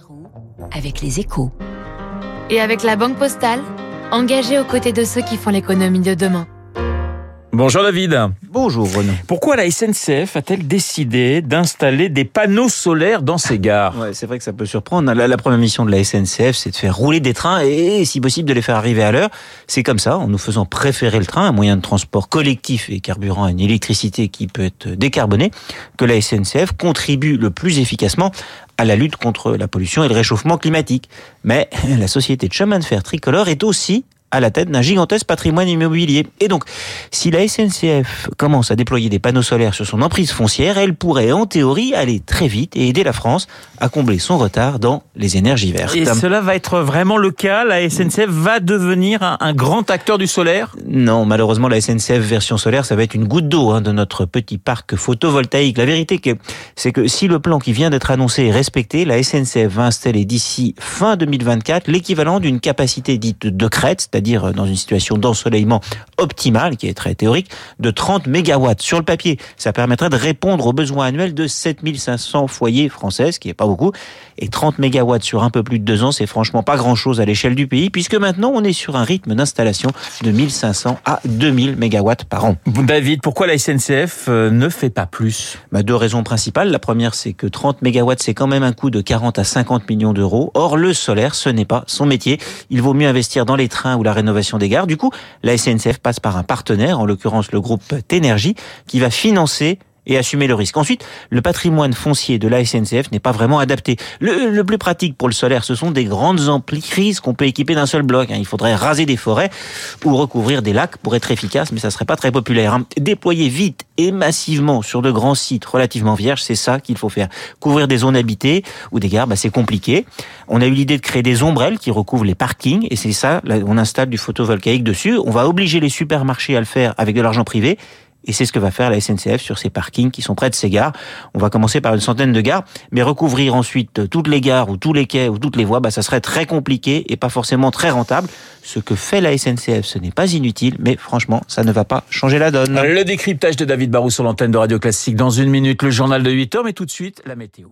Barou avec les Échos. Et avec la Banque Postale, engagée aux côtés de ceux qui font l'économie de demain. Bonjour David. Bonjour Renaud. Pourquoi la SNCF a-t-elle décidé d'installer des panneaux solaires dans ses gares ? Ouais, c'est vrai que ça peut surprendre. La première mission de la SNCF, c'est de faire rouler des trains et, si possible, de les faire arriver à l'heure. C'est comme ça, en nous faisant préférer le train, un moyen de transport collectif et carburant à une électricité qui peut être décarbonée, que la SNCF contribue le plus efficacement à la lutte contre la pollution et le réchauffement climatique. Mais la société de chemin de fer tricolore est aussi à la tête d'un gigantesque patrimoine immobilier. Et donc, si la SNCF commence à déployer des panneaux solaires sur son emprise foncière, elle pourrait, en théorie, aller très vite et aider la France à combler son retard dans les énergies vertes. Et cela va être vraiment le cas ? La SNCF va devenir un grand acteur du solaire ? Non, malheureusement, la SNCF version solaire, ça va être une goutte d'eau de notre petit parc photovoltaïque. La vérité, c'est que si le plan qui vient d'être annoncé est respecté, la SNCF va installer d'ici fin 2024 l'équivalent d'une capacité dite de crête, c'est-à-dire dans une situation d'ensoleillement optimale, qui est très théorique, de 30 mégawatts. Sur le papier, ça permettrait de répondre aux besoins annuels de 7500 foyers français, ce qui n'est pas beaucoup. Et 30 mégawatts sur un peu plus de 2 ans, c'est franchement pas grand-chose à l'échelle du pays, puisque maintenant, on est sur un rythme d'installation de 1500 à 2000 mégawatts par an. David, pourquoi la SNCF ne fait pas plus ? Deux raisons principales. La première, c'est que 30 mégawatts, c'est quand même un coût de 40 à 50 millions d'euros. Or, le solaire, ce n'est pas son métier. Il vaut mieux investir dans les trains ou la rénovation des gares. Du coup, la SNCF passe par un partenaire, en l'occurrence le groupe Ténergie, qui va financer et assumer le risque. Ensuite, le patrimoine foncier de la SNCF n'est pas vraiment adapté. Le plus pratique pour le solaire, ce sont des grandes emprises qu'on peut équiper d'un seul bloc. Il faudrait raser des forêts ou recouvrir des lacs pour être efficace, mais ça serait pas très populaire. Déployer vite et massivement sur de grands sites relativement vierges, c'est ça qu'il faut faire. Couvrir des zones habitées ou des gares, c'est compliqué. On a eu l'idée de créer des ombrelles qui recouvrent les parkings, et c'est ça, là, on installe du photovoltaïque dessus. On va obliger les supermarchés à le faire avec de l'argent privé. Et c'est ce que va faire la SNCF sur ces parkings qui sont près de ces gares. On va commencer par une centaine de gares, mais recouvrir ensuite toutes les gares ou tous les quais ou toutes les voies, ça serait très compliqué et pas forcément très rentable. Ce que fait la SNCF, ce n'est pas inutile, mais franchement, ça ne va pas changer la donne. Le décryptage de David Barou sur l'antenne de Radio Classique dans 1 minute, le journal de 8h, mais tout de suite, la météo.